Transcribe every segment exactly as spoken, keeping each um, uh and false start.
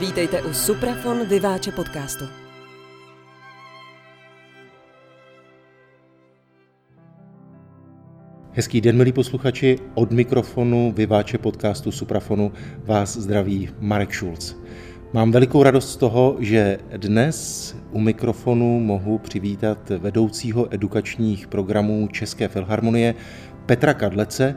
Vítejte u Suprafon Viváče podcastu. Hezký den, milí posluchači. Od mikrofonu Viváče podcastu Suprafonu vás zdraví Marek Šulc. Mám velikou radost z toho, že dnes u mikrofonu mohu přivítat vedoucího edukačních programů České filharmonie Petra Kadlece,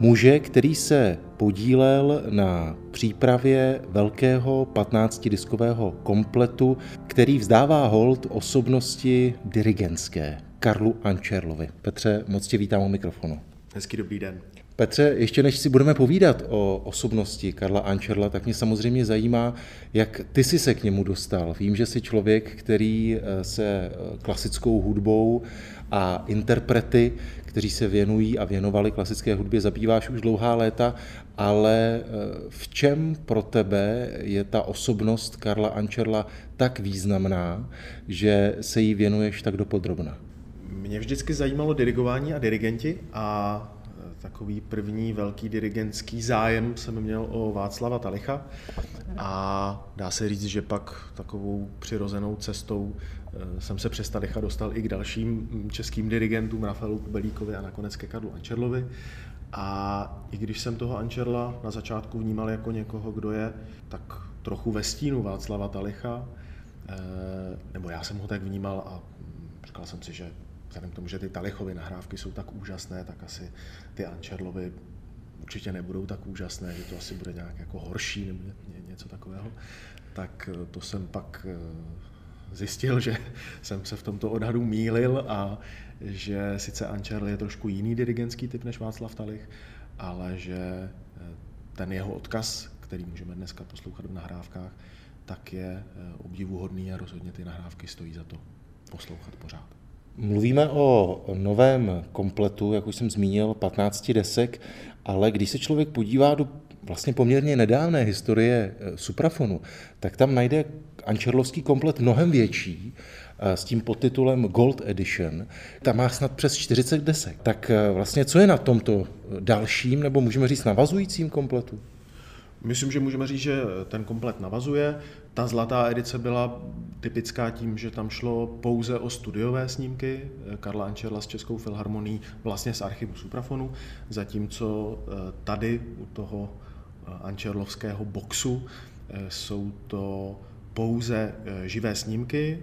muže, který se podílel na přípravě velkého patnáctidiskového kompletu, který vzdává hold osobnosti dirigentské, Karlu Ančerlovi. Petře, moc tě vítám u mikrofonu. Hezký dobrý den. Petře, ještě než si budeme povídat o osobnosti Karla Ančerla, tak mě samozřejmě zajímá, jak ty jsi se k němu dostal. Vím, že jsi člověk, který se klasickou hudbou a interprety, kteří se věnují a věnovali klasické hudbě, zabýváš už dlouhá léta, ale v čem pro tebe je ta osobnost Karla Ančerla tak významná, že se jí věnuješ tak dopodrobna? Mě vždycky zajímalo dirigování a dirigenti a takový první velký dirigentský zájem jsem měl o Václava Talicha a dá se říct, že pak takovou přirozenou cestou jsem se přes Talicha dostal i k dalším českým dirigentům, Rafaelu Kubelíkovi a nakonec ke Karlu Ančerlovi. A i když jsem toho Ančerla na začátku vnímal jako někoho, kdo je tak trochu ve stínu Václava Talicha, nebo já jsem ho tak vnímal a říkal jsem si, že vzhledem k tomu, že ty Talichovy nahrávky jsou tak úžasné, tak asi ty Ančerlovy určitě nebudou tak úžasné, že to asi bude nějak jako horší nebo něco takového. Tak to jsem pak zjistil, že jsem se v tomto odhadu mýlil a že sice Ančerl je trošku jiný dirigentský typ než Václav Talich, ale že ten jeho odkaz, který můžeme dneska poslouchat v nahrávkách, tak je obdivuhodný a rozhodně ty nahrávky stojí za to poslouchat pořád. Mluvíme o novém kompletu, jak už jsem zmínil, patnácti desek, ale když se člověk podívá do vlastně poměrně nedávné historie Suprafonu, tak tam najde Ančerlovský komplet mnohem větší, s tím podtitulem Gold Edition. Ta má snad přes čtyřicet desek. Tak vlastně co je na tomto dalším, nebo můžeme říct navazujícím kompletu? Myslím, že můžeme říct, že ten komplet navazuje. Ta zlatá edice byla typická tím, že tam šlo pouze o studiové snímky Karla Ančerla s Českou filharmonií, vlastně z archivu Suprafonu, zatímco tady u toho ančerlovského boxu jsou to pouze živé snímky,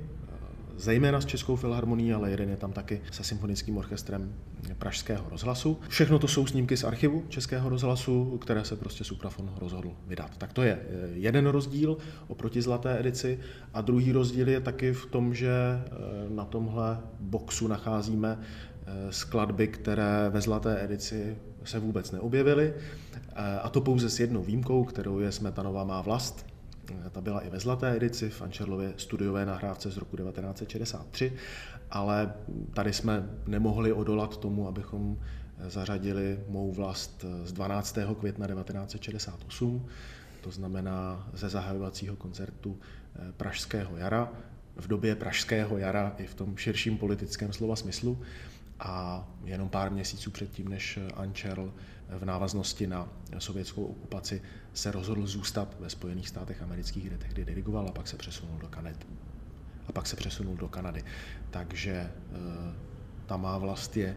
zejména s Českou filharmonií, ale jeden je tam taky se symfonickým orchestrem Pražského rozhlasu. Všechno to jsou snímky z archivu Českého rozhlasu, které se prostě Suprafon rozhodl vydat. Tak to je jeden rozdíl oproti zlaté edici a druhý rozdíl je taky v tom, že na tomhle boxu nacházíme skladby, které ve zlaté edici se vůbec neobjevily, a to pouze s jednou výjimkou, kterou je Smetanová Má vlast. Ta byla i ve zlaté edici v Ančerlově studiové nahrávce z roku devatenáct set šedesát tři, ale tady jsme nemohli odolat tomu, abychom zařadili Mou vlast z dvanáctého května devatenáct set šedesát osm, to znamená ze zahajovacího koncertu Pražského jara, v době Pražského jara i v tom širším politickém slova smyslu a jenom pár měsíců předtím, než Ančerl v návaznosti na sovětskou okupaci se rozhodl zůstat ve Spojených státech amerických, kde tehdy dirigoval a pak se přesunul do Kanady. A pak se přesunul do Kanady. Takže ta Má vlast je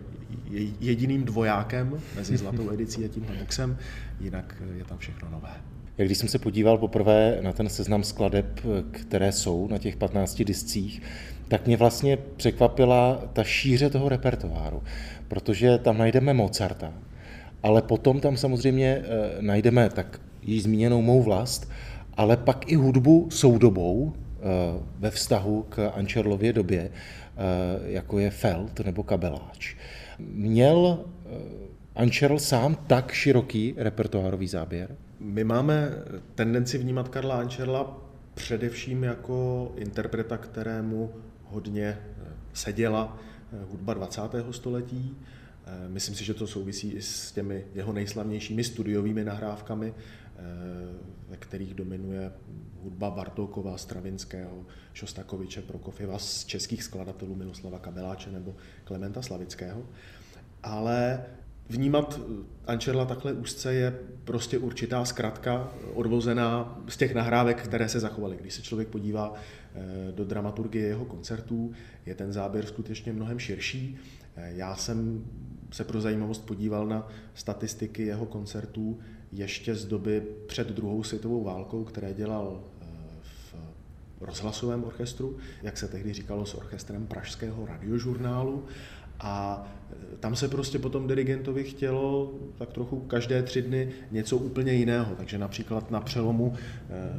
jediným dvojákem mezi zlatou edicí a tímhle boxem, jinak je tam všechno nové. Jak když jsem se podíval poprvé na ten seznam skladeb, které jsou na těch patnácti discích, tak mě vlastně překvapila ta šíře toho repertoáru, protože tam najdeme Mozarta, ale potom tam samozřejmě najdeme tak již zmíněnou Mou vlast, ale pak i hudbu soudobou ve vztahu k Ančerlově době, jako je Feld nebo Kabeláč. Měl Ančerl sám tak široký repertoárový záběr? My máme tendenci vnímat Karla Ančerla především jako interpreta, kterému hodně seděla hudba dvacátého století. Myslím si, že to souvisí i s těmi jeho nejslavnějšími studiovými nahrávkami, ve kterých dominuje hudba Bartókova, Stravinského, Šostakoviče, Prokofieva, z českých skladatelů Miloslava Kabeláče nebo Klementa Slavického. Ale Vnímat Ančerla takhle úzce je prostě určitá zkratka odvozená z těch nahrávek, které se zachovaly. Když se člověk podívá do dramaturgie jeho koncertů, je ten záběr skutečně mnohem širší. Já jsem se pro zajímavost podíval na statistiky jeho koncertů ještě z doby před druhou světovou válkou, které dělal v rozhlasovém orchestru, jak se tehdy říkalo, s orchestrem Pražského radiožurnálu. A tam se prostě potom dirigentovi chtělo tak trochu každé tři dny něco úplně jiného. Takže například na přelomu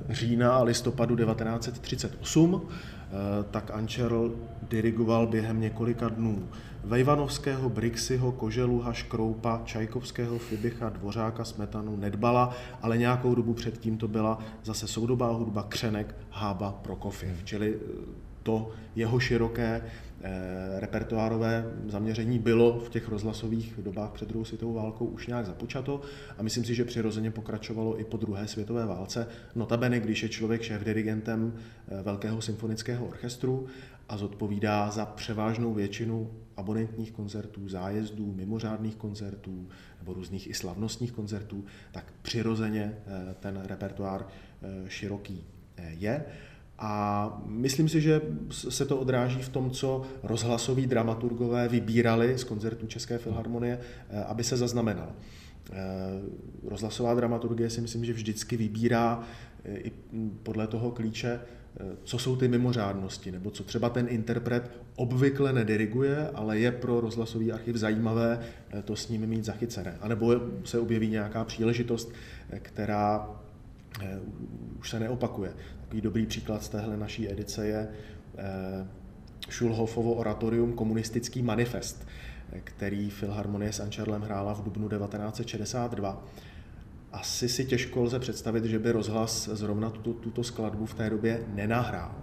října a listopadu devatenáct set třicet osm tak Ančerl dirigoval během několika dnů Vejvanovského, Brixiho, Koželuha, Škroupa, Čajkovského, Fibicha, Dvořáka, Smetanu, Nedbala, ale nějakou dobu předtím to byla zase soudobá hudba, Křenek, Hába, Prokofiev. Čili to jeho široké eh, repertoárové zaměření bylo v těch rozhlasových dobách před druhou světovou válkou už nějak započato a myslím si, že přirozeně pokračovalo i po druhé světové válce. Notabene, když je člověk šéfdirigentem eh, Velkého symfonického orchestru a zodpovídá za převážnou většinu abonentních koncertů, zájezdů, mimořádných koncertů nebo různých i slavnostních koncertů, tak přirozeně eh, ten repertoár eh, široký eh, je. A myslím si, že se to odráží v tom, co rozhlasoví dramaturgové vybírali z koncertů České filharmonie, aby se zaznamenalo. Rozhlasová dramaturgie si myslím, že vždycky vybírá i podle toho klíče, co jsou ty mimořádnosti, nebo co třeba ten interpret obvykle nediriguje, ale je pro rozhlasový archiv zajímavé to s ním mít zachycené. A nebo se objeví nějaká příležitost, která už se neopakuje. Takový dobrý příklad z téhle naší edice je Schulhoffovo oratorium Komunistický manifest, který Filharmonie s Ančerlem hrála v dubnu devatenáct set šedesát dva. Asi si těžko lze představit, že by rozhlas zrovna tuto, tuto skladbu v té době nenahrál.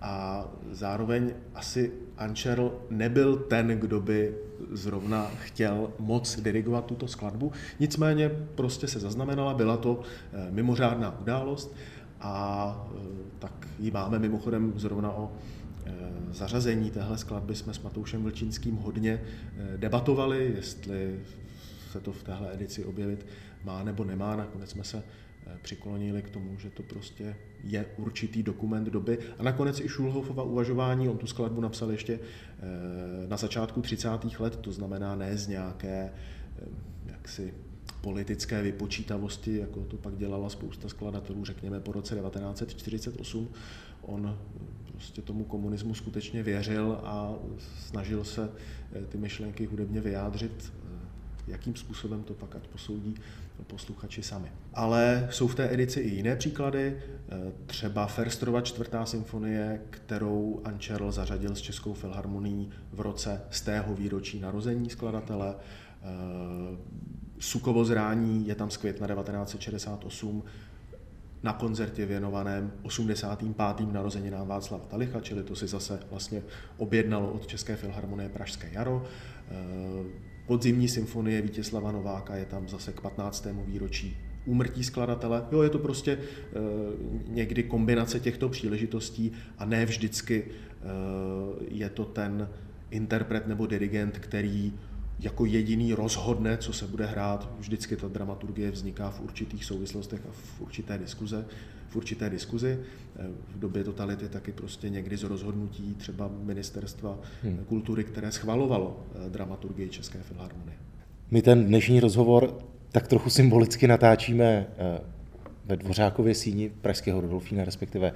A zároveň asi Ančerl nebyl ten, kdo by zrovna chtěl moc dirigovat tuto skladbu. Nicméně prostě se zaznamenala, byla to mimořádná událost a tak ji máme. Mimochodem zrovna o zařazení téhle skladby jsme s Matoušem Vlčínským hodně debatovali, jestli se to v téhle edici objevit má nebo nemá. Nakonec jsme se přiklonili k tomu, že to prostě je určitý dokument doby. A nakonec i Schulhoffova uvažování, on tu skladbu napsal ještě na začátku třicátých let, to znamená ne z nějaké jaksi politické vypočítavosti, jako to pak dělala spousta skladatelů, řekněme po roce devatenáct set čtyřicet osm. On prostě tomu komunismu skutečně věřil a snažil se ty myšlenky hudebně vyjádřit. Jakým způsobem, to pak ať posoudí posluchači sami. Ale jsou v té edici i jiné příklady, třeba Foersterova čtvrtá symfonie, kterou Ančerl zařadil s Českou filharmonií v roce stého výročí narození skladatele. Sukovo zrání je tam z května devatenáct set šedesát osm na koncertě věnovaném osmdesátým pátým narozeninám Václava Talicha, čili to si zase vlastně objednalo od České filharmonie Pražské jaro. Podzimní symfonie Vítězslava Nováka je tam zase k patnáctému výročí úmrtí skladatele. Jo, je to prostě e, někdy kombinace těchto příležitostí a ne vždycky e, je to ten interpret nebo dirigent, který jako jediný rozhodne, co se bude hrát. Vždycky ta dramaturgie vzniká v určitých souvislostech a v určité diskuze, v určité diskuzi. V době totality taky prostě někdy z rozhodnutí třeba ministerstva hmm. kultury, které schvalovalo dramaturgii České filharmonie. My ten dnešní rozhovor tak trochu symbolicky natáčíme ve Dvořákově síni Pražského Rudolfína, respektive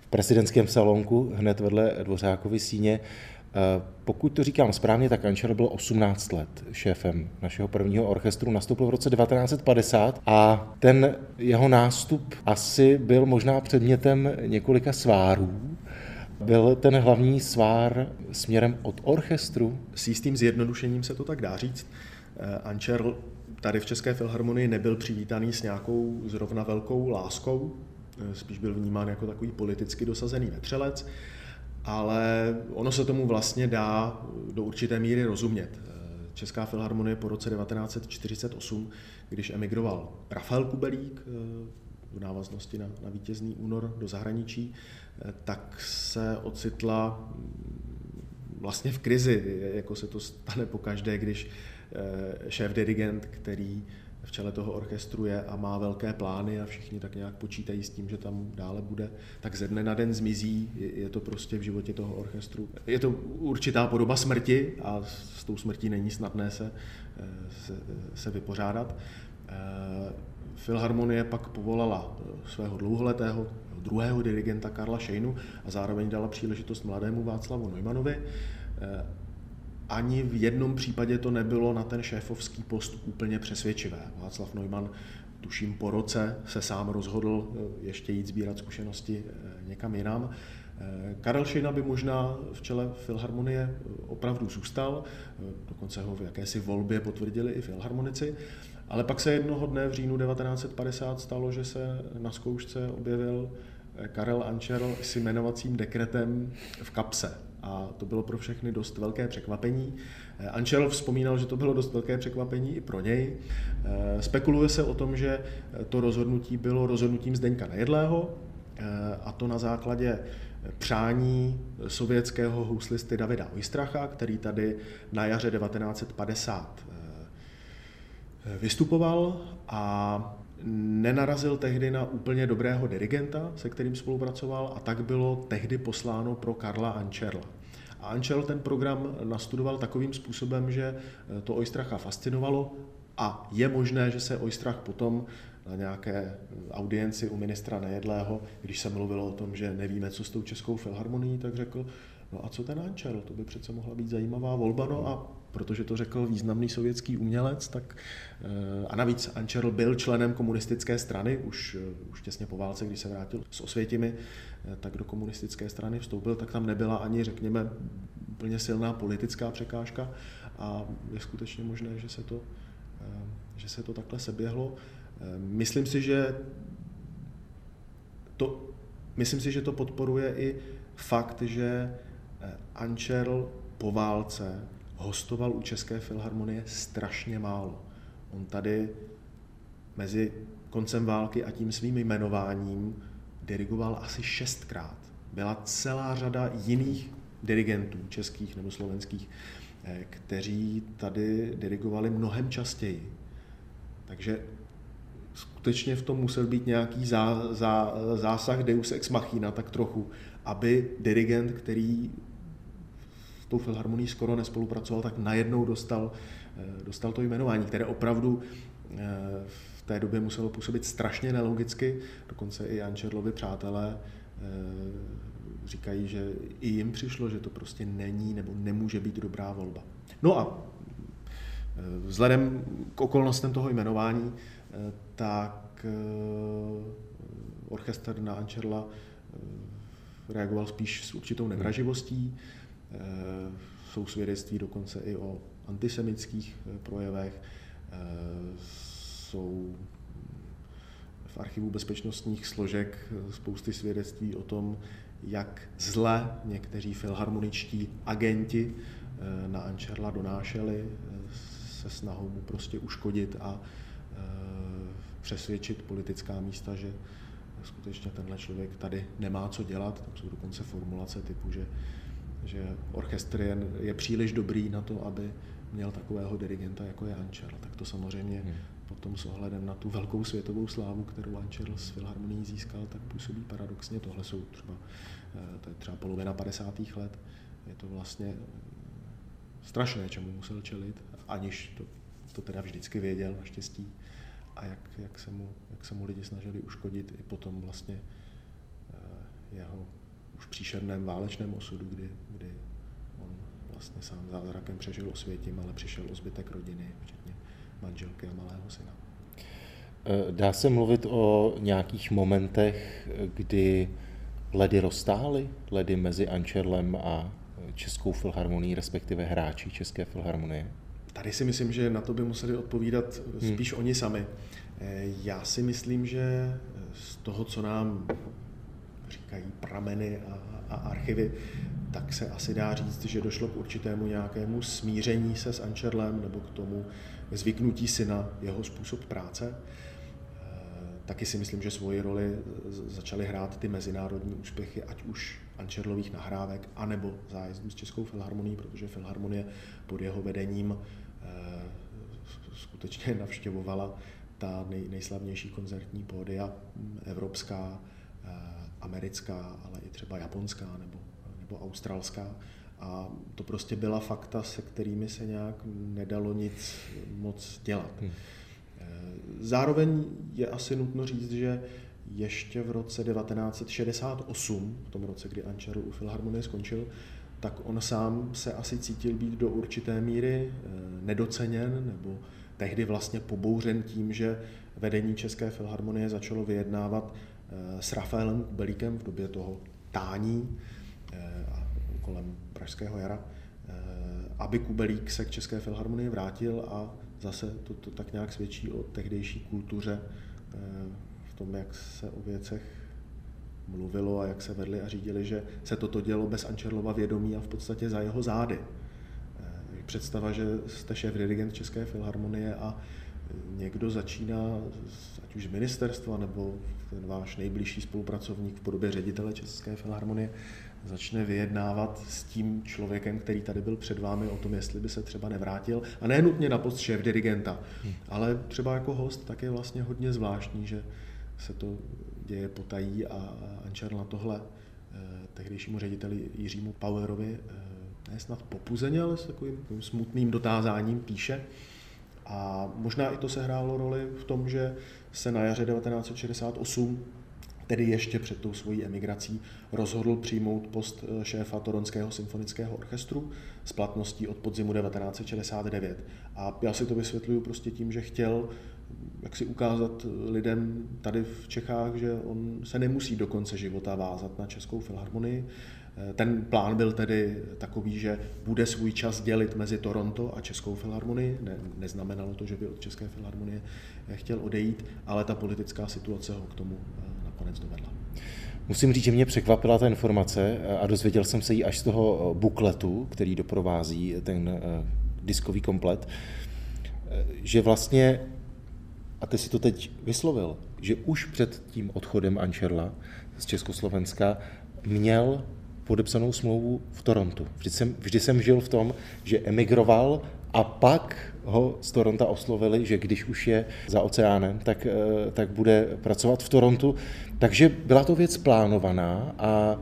v prezidentském salonku hned vedle Dvořákovy síně. Pokud to říkám správně, tak Ančerl byl osmnáct let šéfem našeho prvního orchestru, nastoupil v roce devatenáct set padesát a ten jeho nástup asi byl možná předmětem několika svárů. Byl ten hlavní svár směrem od orchestru? S jistým zjednodušením se to tak dá říct. Ančerl tady v České filharmonii nebyl přivítaný s nějakou zrovna velkou láskou, spíš byl vnímán jako takový politicky dosazený vetřelec. Ale ono se tomu vlastně dá do určité míry rozumět. Česká filharmonie po roce devatenáct set čtyřicet osm, když emigroval Rafael Kubelík v návaznosti na, na vítězný únor do zahraničí, tak se ocitla vlastně v krizi, jako se to stane pokaždé, když šéf-dirigent, který v čele toho orchestru je a má velké plány a všichni tak nějak počítají s tím, že tam dále bude, tak ze dne na den zmizí. Je to prostě v životě toho orchestru. Je to určitá podoba smrti a s tou smrtí není snadné se, se, se vypořádat. Filharmonie pak povolala svého dlouholetého druhého dirigenta Karla Šejnu a zároveň dala příležitost mladému Václavu Neumannovi. Ani v jednom případě to nebylo na ten šéfovský post úplně přesvědčivé. Václav Neumann, tuším po roce, se sám rozhodl ještě jít sbírat zkušenosti někam jinam. Karel Šejna by možná v čele Filharmonie opravdu zůstal, dokonce ho v jakési volbě potvrdili i filharmonici, ale pak se jednoho dne v říjnu devatenáct set padesát stalo, že se na zkoušce objevil Karel Ančerl s jmenovacím dekretem v kapse. A to bylo pro všechny dost velké překvapení. Ančerl vzpomínal, že to bylo dost velké překvapení i pro něj. Spekuluje se o tom, že to rozhodnutí bylo rozhodnutím Zdeňka Nejedlého, a to na základě přání sovětského houslisty Davida Oistracha, který tady na jaře devatenáct set padesát vystupoval a nenarazil tehdy na úplně dobrého dirigenta, se kterým spolupracoval, a tak bylo tehdy posláno pro Karla Ančerla. A Ančerl ten program nastudoval takovým způsobem, že to Oistracha fascinovalo a je možné, že se Oistrach potom na nějaké audienci u ministra Nejedlého, když se mluvilo o tom, že nevíme, co s tou Českou filharmonií, tak řekl, no a co ten Ančerl, to by přece mohla být zajímavá volba, no a protože to řekl významný sovětský umělec, tak a navíc Ančerl byl členem komunistické strany, už, už těsně po válce, když se vrátil s Osvětimi, tak do komunistické strany vstoupil, tak tam nebyla ani, řekněme, úplně silná politická překážka a je skutečně možné, že se to, že se to takhle seběhlo. Myslím si, že to, myslím si, že to podporuje i fakt, že Ančerl po válce hostoval u České filharmonie strašně málo. On tady mezi koncem války a tím svým jmenováním dirigoval asi šestkrát. Byla celá řada jiných dirigentů, českých nebo slovenských, kteří tady dirigovali mnohem častěji. Takže skutečně v tom musel být nějaký zá, zá, zásah deus ex machina, tak trochu, aby dirigent, který s tou filharmonií skoro nespolupracoval, tak najednou dostal, dostal to jmenování, které opravdu v té době muselo působit strašně nelogicky. Dokonce i Ančerlovi přátelé říkají, že i jim přišlo, že to prostě není nebo nemůže být dobrá volba. No a vzhledem k okolnostem toho jmenování, tak orchestr na Ančerla reagoval spíš s určitou nevraživostí. Jsou svědectví dokonce i o antisemitských projevech. Jsou v archivu bezpečnostních složek spousty svědectví o tom, jak zle někteří filharmoničtí agenti na Ančerla donášeli se snahou mu prostě uškodit a přesvědčit politická místa, že skutečně tenhle člověk tady nemá co dělat. Tam jsou dokonce formulace typu, že že orchestr je, je příliš dobrý na to, aby měl takového dirigenta, jako je Ančerl. Tak to samozřejmě hmm. potom s ohledem na tu velkou světovou slávu, kterou Ančerl s filharmonií získal, tak působí paradoxně. Tohle jsou třeba, to je třeba polovina padesátých let. Je to vlastně strašné, čemu musel čelit, aniž to, to teda vždycky věděl, naštěstí. A jak, jak, se mu, jak se mu lidi snažili uškodit i potom vlastně jeho už příšerném válečném osudu, kdy, kdy on vlastně sám zázrakem přežil Osvětim, ale přišel o zbytek rodiny, včetně manželky a malého syna. Dá se mluvit o nějakých momentech, kdy ledy roztáhly, ledy mezi Ančerlem a Českou filharmonií, respektive hráči České filharmonie? Tady si myslím, že na to by museli odpovídat spíš hmm. oni sami. Já si myslím, že z toho, co nám říkají prameny a, a archivy, tak se asi dá říct, že došlo k určitému nějakému smíření se s Ančerlem nebo k tomu zvyknutí si na jeho způsob práce. Taky si myslím, že svoji roli začaly hrát ty mezinárodní úspěchy, ať už Ančerlových nahrávek, anebo zájezdů s Českou filharmonií, protože filharmonie pod jeho vedením skutečně navštěvovala ta nej, nejslavnější koncertní pódia evropská, americká, ale i třeba japonská nebo, nebo australská. A to prostě byla fakta, se kterými se nějak nedalo nic moc dělat. Hmm. Zároveň je asi nutno říct, že ještě v roce devatenáct set šedesát osm, v tom roce, kdy Ančerl u Filharmonie skončil, tak on sám se asi cítil být do určité míry nedoceněn nebo tehdy vlastně pobouřen tím, že vedení České filharmonie začalo vyjednávat s Rafaelem Kubelíkem v době toho tání kolem Pražského jara, aby Kubelík se k České filharmonii vrátil, a zase to, to tak nějak svědčí o tehdejší kultuře v tom, jak se o věcech mluvilo a jak se vedli a řídili, že se toto dělo bez Ančerlova vědomí a v podstatě za jeho zády. Představa, že jste šéf-dirigent České filharmonie a někdo začíná, ať už z ministerstva, nebo ten váš nejbližší spolupracovník v podobě ředitele České filharmonie, začne vyjednávat s tím člověkem, který tady byl před vámi, o tom, jestli by se třeba nevrátil. A ne nutně na post šéf-dirigenta, hmm. ale třeba jako host, tak je vlastně hodně zvláštní, že se to děje potají, a Ančerl na tohle eh, tehdejšímu řediteli Jiřímu Pauerovi eh, ne snad popuzeně, ale s takovým, takovým smutným dotázáním píše. A možná i to sehrálo roli v tom, že se na jaře devatenáct set šedesát osm, tedy ještě před tou svojí emigrací, rozhodl přijmout post šéfa Toronského symfonického orchestru s platností od podzimu devatenáct set šedesát devět. A já si to vysvětluju prostě tím, že chtěl jak si ukázat lidem tady v Čechách, že on se nemusí do konce života vázat na Českou filharmonii. Ten plán byl tedy takový, že bude svůj čas dělit mezi Toronto a Českou filharmonii. Ne, neznamenalo to, že by od České filharmonie chtěl odejít, ale ta politická situace ho k tomu nakonec dovedla. Musím říct, že mě překvapila ta informace a dozvěděl jsem se ji až z toho bukletu, který doprovází ten diskový komplet, že vlastně, a ty si to teď vyslovil, že už před tím odchodem Ančerla z Československa měl podepsanou smlouvu v Torontu. Vždy jsem, vždy jsem žil v tom, že emigroval a pak ho z Toronta oslovili, že když už je za oceánem, tak, tak bude pracovat v Torontu. Takže byla to věc plánovaná a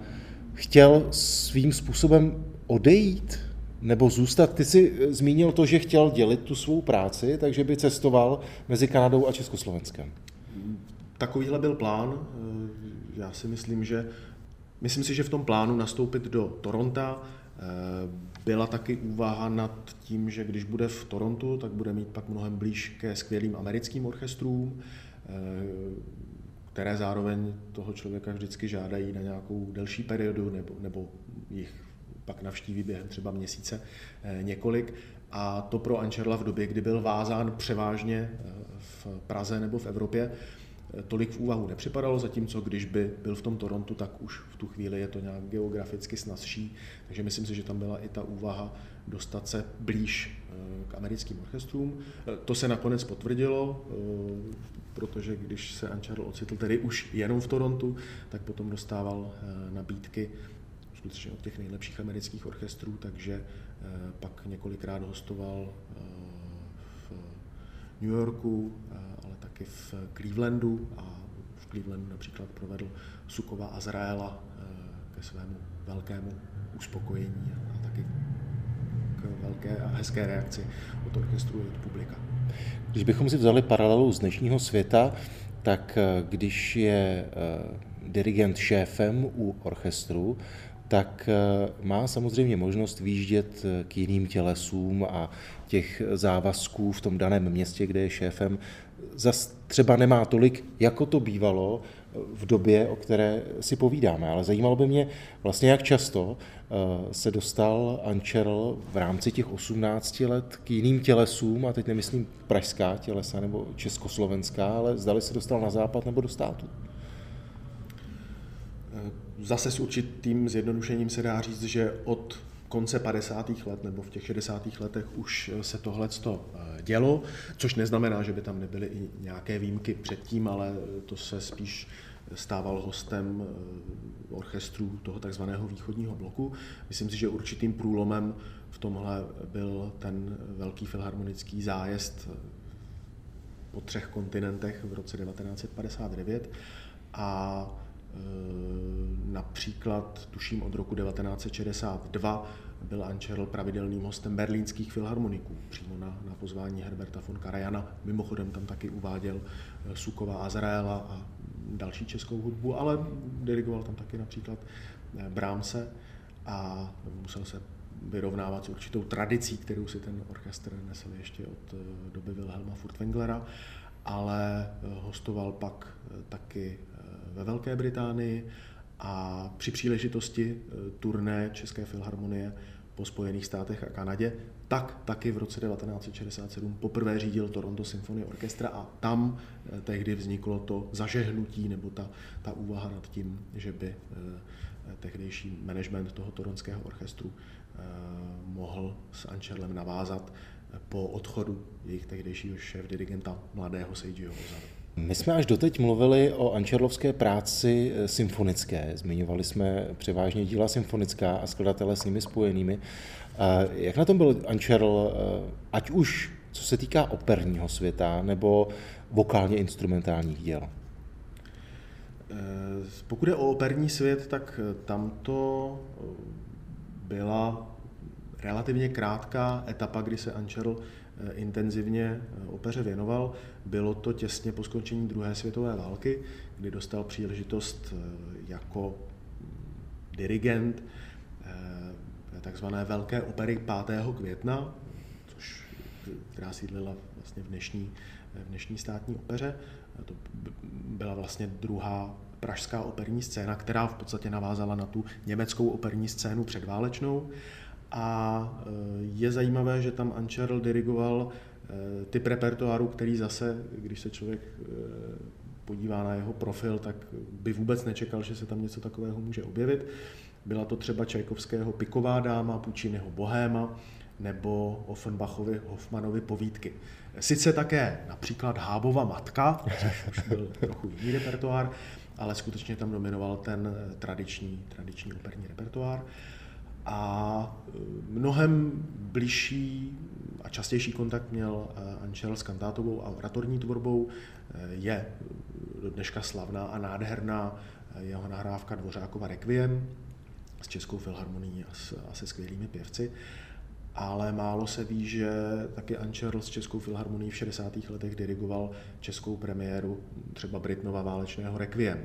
chtěl svým způsobem odejít nebo zůstat. Ty jsi zmínil to, že chtěl dělit tu svou práci, takže by cestoval mezi Kanadou a Československem. Takovýhle byl plán. Já si myslím, že Myslím si, že v tom plánu nastoupit do Toronta byla taky úvaha nad tím, že když bude v Torontu, tak bude mít pak mnohem blíž ke skvělým americkým orchestrům, které zároveň toho člověka vždycky žádají na nějakou delší periodu nebo, nebo jich pak navštíví během třeba měsíce několik. A to pro Ančerla v době, kdy byl vázán převážně v Praze nebo v Evropě, tolik v úvahu nepřipadalo, zatímco když by byl v tom Torontu, tak už v tu chvíli je to nějak geograficky snazší. Takže myslím si, že tam byla i ta úvaha dostat se blíž k americkým orchestrům. To se nakonec potvrdilo, protože když se Ančerl ocitl tedy už jenom v Torontu, tak potom dostával nabídky skutečně od těch nejlepších amerických orchestrů, takže pak několikrát hostoval v New Yorku, taky v Clevelandu, a v Clevelandu například provedl Sukova Azraela ke svému velkému uspokojení a taky k velké a hezké reakci od orchestru a od publika. Když bychom si vzali paralelu z dnešního světa, tak když je dirigent šéfem u orchestru, tak má samozřejmě možnost výjíždět k jiným tělesům a těch závazků v tom daném městě, kde je šéfem, zas třeba nemá tolik, jako to bývalo v době, o které si povídáme. Ale zajímalo by mě vlastně, jak často se dostal Ančerl v rámci těch osmnácti let k jiným tělesům, a teď nemyslím pražská tělesa nebo československá, ale zdali se dostal na západ nebo do státu. Zase s určitým zjednodušením se dá říct, že od konce padesátých let nebo v těch šedesátých letech už se tohleto dělo, což neznamená, že by tam nebyly i nějaké výjimky předtím, ale to se spíš stával hostem orchestrů toho takzvaného východního bloku. Myslím si, že určitým průlomem v tomhle byl ten velký filharmonický zájezd po třech kontinentech v roce devatenáct set padesát devět a například, tuším, od roku devatenáct set šedesát dva byl Ančerl pravidelným hostem berlínských filharmoniků, přímo na, na pozvání Herberta von Karajana. Mimochodem tam taky uváděl Sukova, Azraela a další českou hudbu, ale dirigoval tam taky například Brahmse a musel se vyrovnávat s určitou tradicí, kterou si ten orchestr nesl ještě od doby Wilhelma Furtwänglera, ale hostoval pak taky ve Velké Británii a při příležitosti turné České filharmonie po Spojených státech a Kanadě, tak taky v roce devatenáct set šedesát sedm poprvé řídil Toronto Symphony Orchestra a tam tehdy vzniklo to zažehnutí nebo ta, ta úvaha nad tím, že by tehdejší management toho toronského orchestru mohl s Ančerlem navázat po odchodu jejich tehdejšího šéfdirigenta mladého Seijiho Ozawy. My jsme až doteď mluvili o ančerlovské práci symfonické. Zmiňovali jsme převážně díla symfonická a skladatele s nimi spojenými. Jak na tom byl Ančerl, ať už co se týká operního světa nebo vokálně instrumentálních děl? Pokud je o operní svět, tak tam to byla relativně krátká etapa, kdy se Ančerl intenzivně opeře věnoval. Bylo to těsně po skončení druhé světové války, kdy dostal příležitost jako dirigent takzvané Velké opery pátého května, což, která sídlila vlastně v dnešní, v dnešní státní opeře. To byla vlastně druhá pražská operní scéna, která v podstatě navázala na tu německou operní scénu předválečnou. A je zajímavé, že tam Ančerl dirigoval typ repertoáru, který zase, když se člověk podívá na jeho profil, tak by vůbec nečekal, že se tam něco takového může objevit. Byla to třeba Čajkovského Piková dáma, Pucciniho Bohéma nebo Offenbachovi Hoffmanovi povídky. Sice také například Hábova matka, což už byl trochu jiný repertoár, ale skutečně tam dominoval ten tradiční, tradiční operní repertoár. A mnohem bližší a častější kontakt měl Ančerl s kantátovou a oratorní tvorbou. Je do dneška slavná a nádherná jeho nahrávka Dvořákova Requiem s Českou filharmonií a se skvělými pěvci. Ale málo se ví, že taky Ančerl s Českou filharmonií v šedesátých letech dirigoval českou premiéru třeba Britnova válečného Requiem.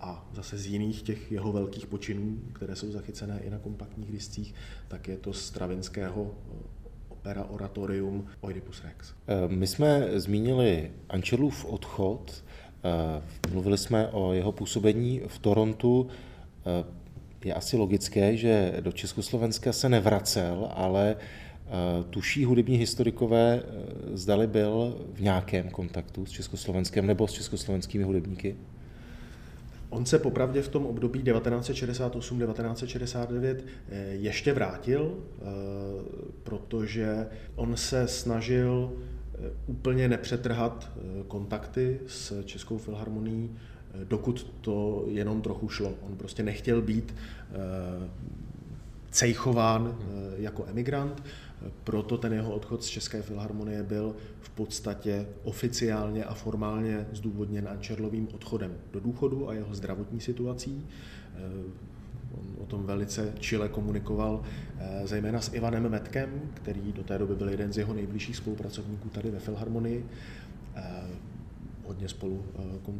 A zase z jiných těch jeho velkých počinů, které jsou zachycené i na kompaktních discích, tak je to Stravinského opera oratorium Oedipus Rex. My jsme zmínili Ančerlův odchod, mluvili jsme o jeho působení v Torontu. Je asi logické, že do Československa se nevracel, ale tuší hudební historikové, zdali byl v nějakém kontaktu s Československem nebo s československými hudebníky? On se popravdě v tom období devatenáct set šedesát osm devatenáct set šedesát devět ještě vrátil, protože on se snažil úplně nepřetrhat kontakty s Českou filharmonií, dokud to jenom trochu šlo. On prostě nechtěl být cejchován jako emigrant, proto ten jeho odchod z České filharmonie byl v podstatě oficiálně a formálně zdůvodněn Ančerlovým odchodem do důchodu a jeho zdravotní situací. On o tom velice čile komunikoval zejména s Ivanem Medkem, který do té doby byl jeden z jeho nejbližších spolupracovníků tady ve filharmonii. Hodně spolu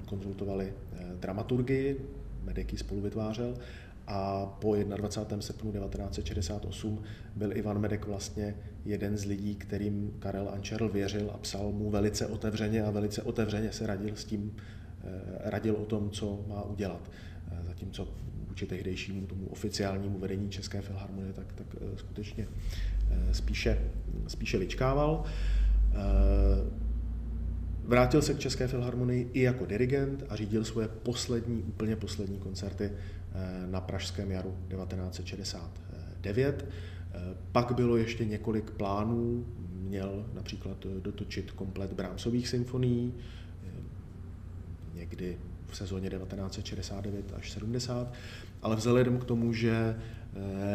konzultovali dramaturgii, Medek ji spolu vytvářel. A po dvacátého prvního srpna devatenáct set šedesát osm byl Ivan Medek vlastně jeden z lidí, kterým Karel Ančerl věřil a psal mu velice otevřeně a velice otevřeně se radil s tím, radil o tom, co má udělat. Zatímco vůči tehdejšímu tomu oficiálnímu vedení České filharmonie tak, tak skutečně spíše, spíše vyčkával. Vrátil se k České filharmonii i jako dirigent a řídil svoje poslední, úplně poslední koncerty na Pražském jaru devatenáct set šedesát devět. Pak bylo ještě několik plánů, měl například dotočit komplet Brahmsových symfonií, někdy v sezóně devatenáct set šedesát devět až sedmdesát, ale vzhledem k tomu, že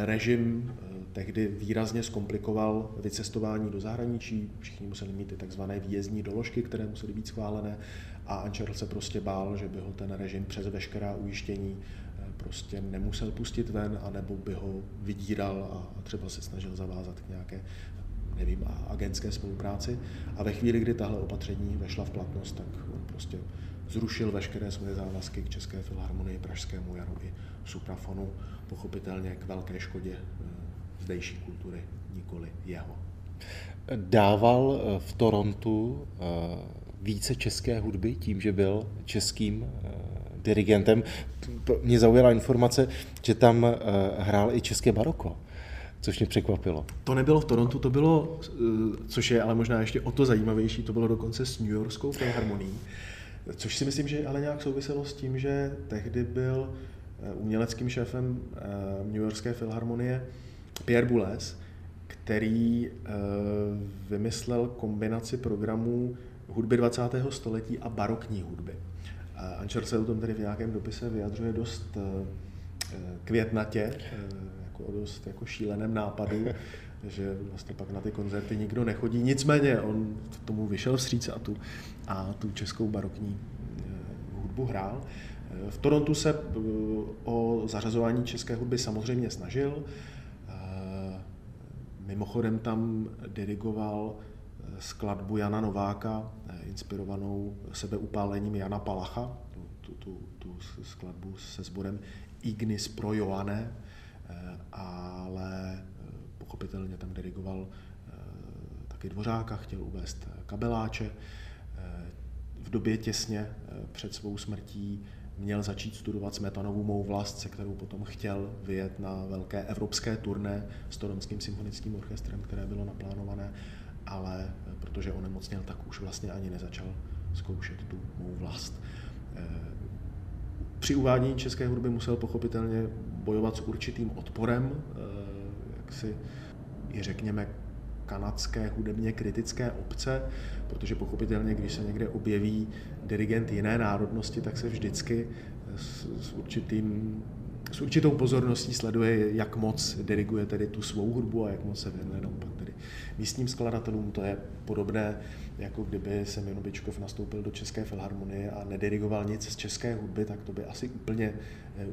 režim tehdy výrazně zkomplikoval vycestování do zahraničí, všichni museli mít ty tzv. Výjezdní doložky, které musely být schválené, a Ančerl se prostě bál, že by ho ten režim přes veškerá ujištění prostě nemusel pustit ven, anebo by ho vydíral a třeba se snažil zavázat k nějaké, nevím, agentské spolupráci. A ve chvíli, kdy tahle opatření vešla v platnost, tak on prostě zrušil veškeré své závazky k České filharmonii, Pražskému jaru i Suprafonu, pochopitelně k velké škodě zdejší kultury, nikoli jeho. Dával v Torontu více české hudby tím, že byl českým dirigentem. Mě zaujala informace, že tam hrál i české baroko, což mě překvapilo. To nebylo v Torontu, to bylo, což je ale možná ještě o to zajímavější, to bylo dokonce s New Yorkskou filharmonií, což si myslím, že ale nějak souviselo s tím, že tehdy byl uměleckým šéfem New Yorkské filharmonie Pierre Boulez, který vymyslel kombinaci programů hudby dvacátého století a barokní hudby. Ančerl se o tom tedy v nějakém dopise vyjadřuje dost květnatě, jako o dost jako šíleném nápadu, že vlastně pak na ty koncerty nikdo nechodí. Nicméně on tomu vyšel vstříc a tu, a tu českou barokní hudbu hrál. V Torontu se o zařazování české hudby samozřejmě snažil. Mimochodem tam dirigoval skladbu Jana Nováka, inspirovanou sebeupálením Jana Palacha, tu, tu, tu skladbu se sborem Ignis pro Johanne, ale pochopitelně tam dirigoval taky Dvořáka, chtěl uvést Kabeláče. V době těsně před svou smrtí měl začít studovat Smetanovu Mou vlast, se kterou potom chtěl vyjet na velké evropské turné s Toronským symfonickým orchestrem, které bylo naplánované, ale protože onemocněl, tak už vlastně ani nezačal zkoušet tu Mou vlast. Při uvádění české hudby musel pochopitelně bojovat s určitým odporem, jaksi i řekněme kanadské hudebně kritické obce, protože pochopitelně, když se někde objeví dirigent jiné národnosti, tak se vždycky s, s, určitým, s určitou pozorností sleduje, jak moc diriguje tedy tu svou hudbu a jak moc se věnuje naopak tedy místním skladatelům. To je podobné, jako kdyby Semjon Bičkov nastoupil do České filharmonie a nedirigoval nic z české hudby, tak to by asi úplně,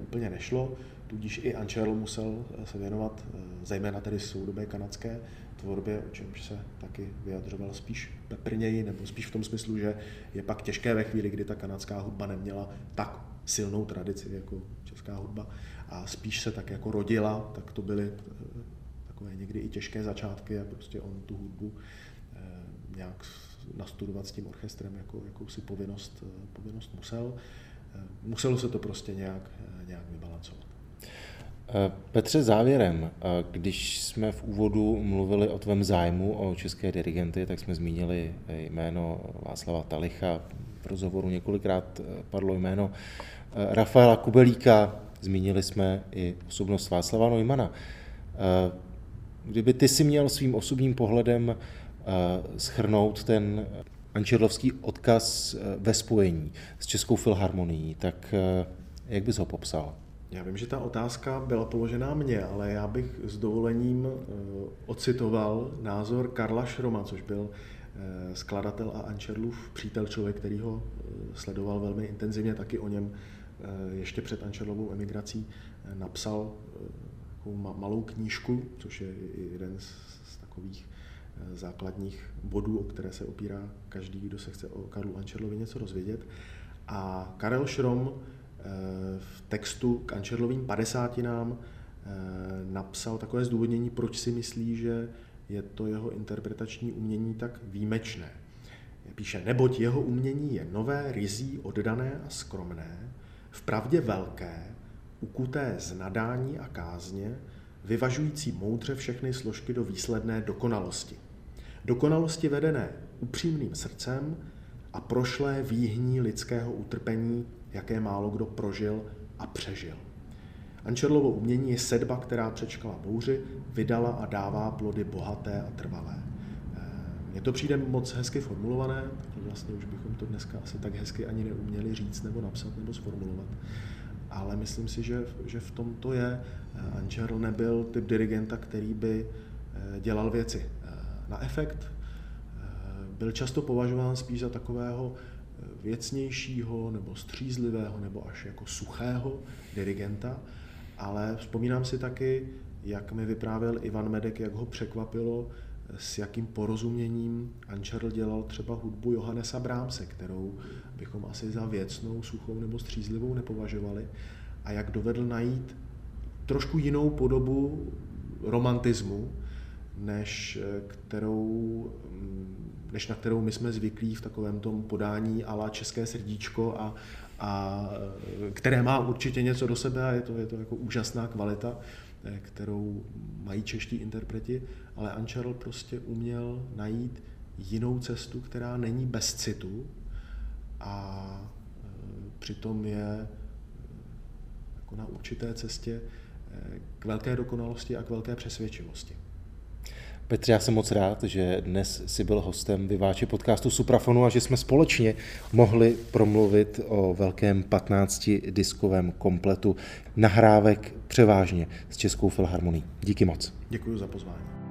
úplně nešlo. Tudíž i Ančerl musel se věnovat zejména tedy soudobé kanadské tvorbě, o čemž se taky vyjadřoval spíš peprněji, nebo spíš v tom smyslu, že je pak těžké ve chvíli, kdy ta kanadská hudba neměla tak silnou tradici jako česká hudba a spíš se tak jako rodila, tak to byly takové někdy i těžké začátky a prostě on tu hudbu nějak nastudovat s tím orchestrem jako jakousi povinnost, povinnost musel. Muselo se to prostě nějak, nějak vybalancovat. Petře, závěrem, když jsme v úvodu mluvili o tvém zájmu o české dirigenty, tak jsme zmínili jméno Václava Talicha, v rozhovoru několikrát padlo jméno Rafaela Kubelíka, zmínili jsme i osobnost Václava Neumanna. Kdyby ty si měl svým osobním pohledem shrnout ten ančerlovský odkaz ve spojení s Českou filharmonií, tak jak bys ho popsal? Já vím, že ta otázka byla položená mně, ale já bych s dovolením ocitoval názor Karla Šroma, což byl skladatel a Ančerlův přítel, člověk, který ho sledoval velmi intenzivně, taky o něm ještě před Ančerlovou emigrací napsal takovou malou knížku, což je jeden z takových základních bodů, o které se opírá každý, kdo se chce o Karlu Ančerlovi něco dozvědět. A Karel Šrom v textu k Ančerlovým padesátinám napsal takové zdůvodnění, proč si myslí, že je to jeho interpretační umění tak výjimečné. Píše, neboť jeho umění je nové, ryzí, oddané a skromné, vpravdě velké, ukuté z nadání a kázně, vyvažující moudře všechny složky do výsledné dokonalosti. Dokonalosti vedené upřímným srdcem a prošlé výhní lidského utrpení, jaké málo kdo prožil a přežil. Ančerlovo umění je sedba, která přečkala bouři, vydala a dává plody bohaté a trvalé. Mně to přijde moc hezky formulované, vlastně už bychom to dneska asi tak hezky ani neuměli říct, nebo napsat, nebo sformulovat. Ale myslím si, že, že v tom to je. Ančerl nebyl typ dirigenta, který by dělal věci na efekt. Byl často považován spíš za takového věcnějšího, nebo střízlivého, nebo až jako suchého dirigenta. Ale vzpomínám si taky, jak mi vyprávěl Ivan Medek, jak ho překvapilo, s jakým porozuměním Ančerl dělal třeba hudbu Johannesa Brahmse, kterou bychom asi za věcnou, suchou nebo střízlivou nepovažovali, a jak dovedl najít trošku jinou podobu romantismu, než, kterou, než na kterou my jsme zvyklí v takovém tom podání à la české srdíčko, a, a, které má určitě něco do sebe a je to, je to jako úžasná kvalita, kterou mají čeští interpreti, ale Ančerl prostě uměl najít jinou cestu, která není bez citu a přitom je jako na určité cestě k velké dokonalosti a k velké přesvědčivosti. Petře, já jsem moc rád, že dnes jsi byl hostem Viváče podcastu Suprafonu a že jsme společně mohli promluvit o velkém patnáctidiskovém kompletu nahrávek převážně s Českou filharmonií. Díky moc. Děkuji za pozvání.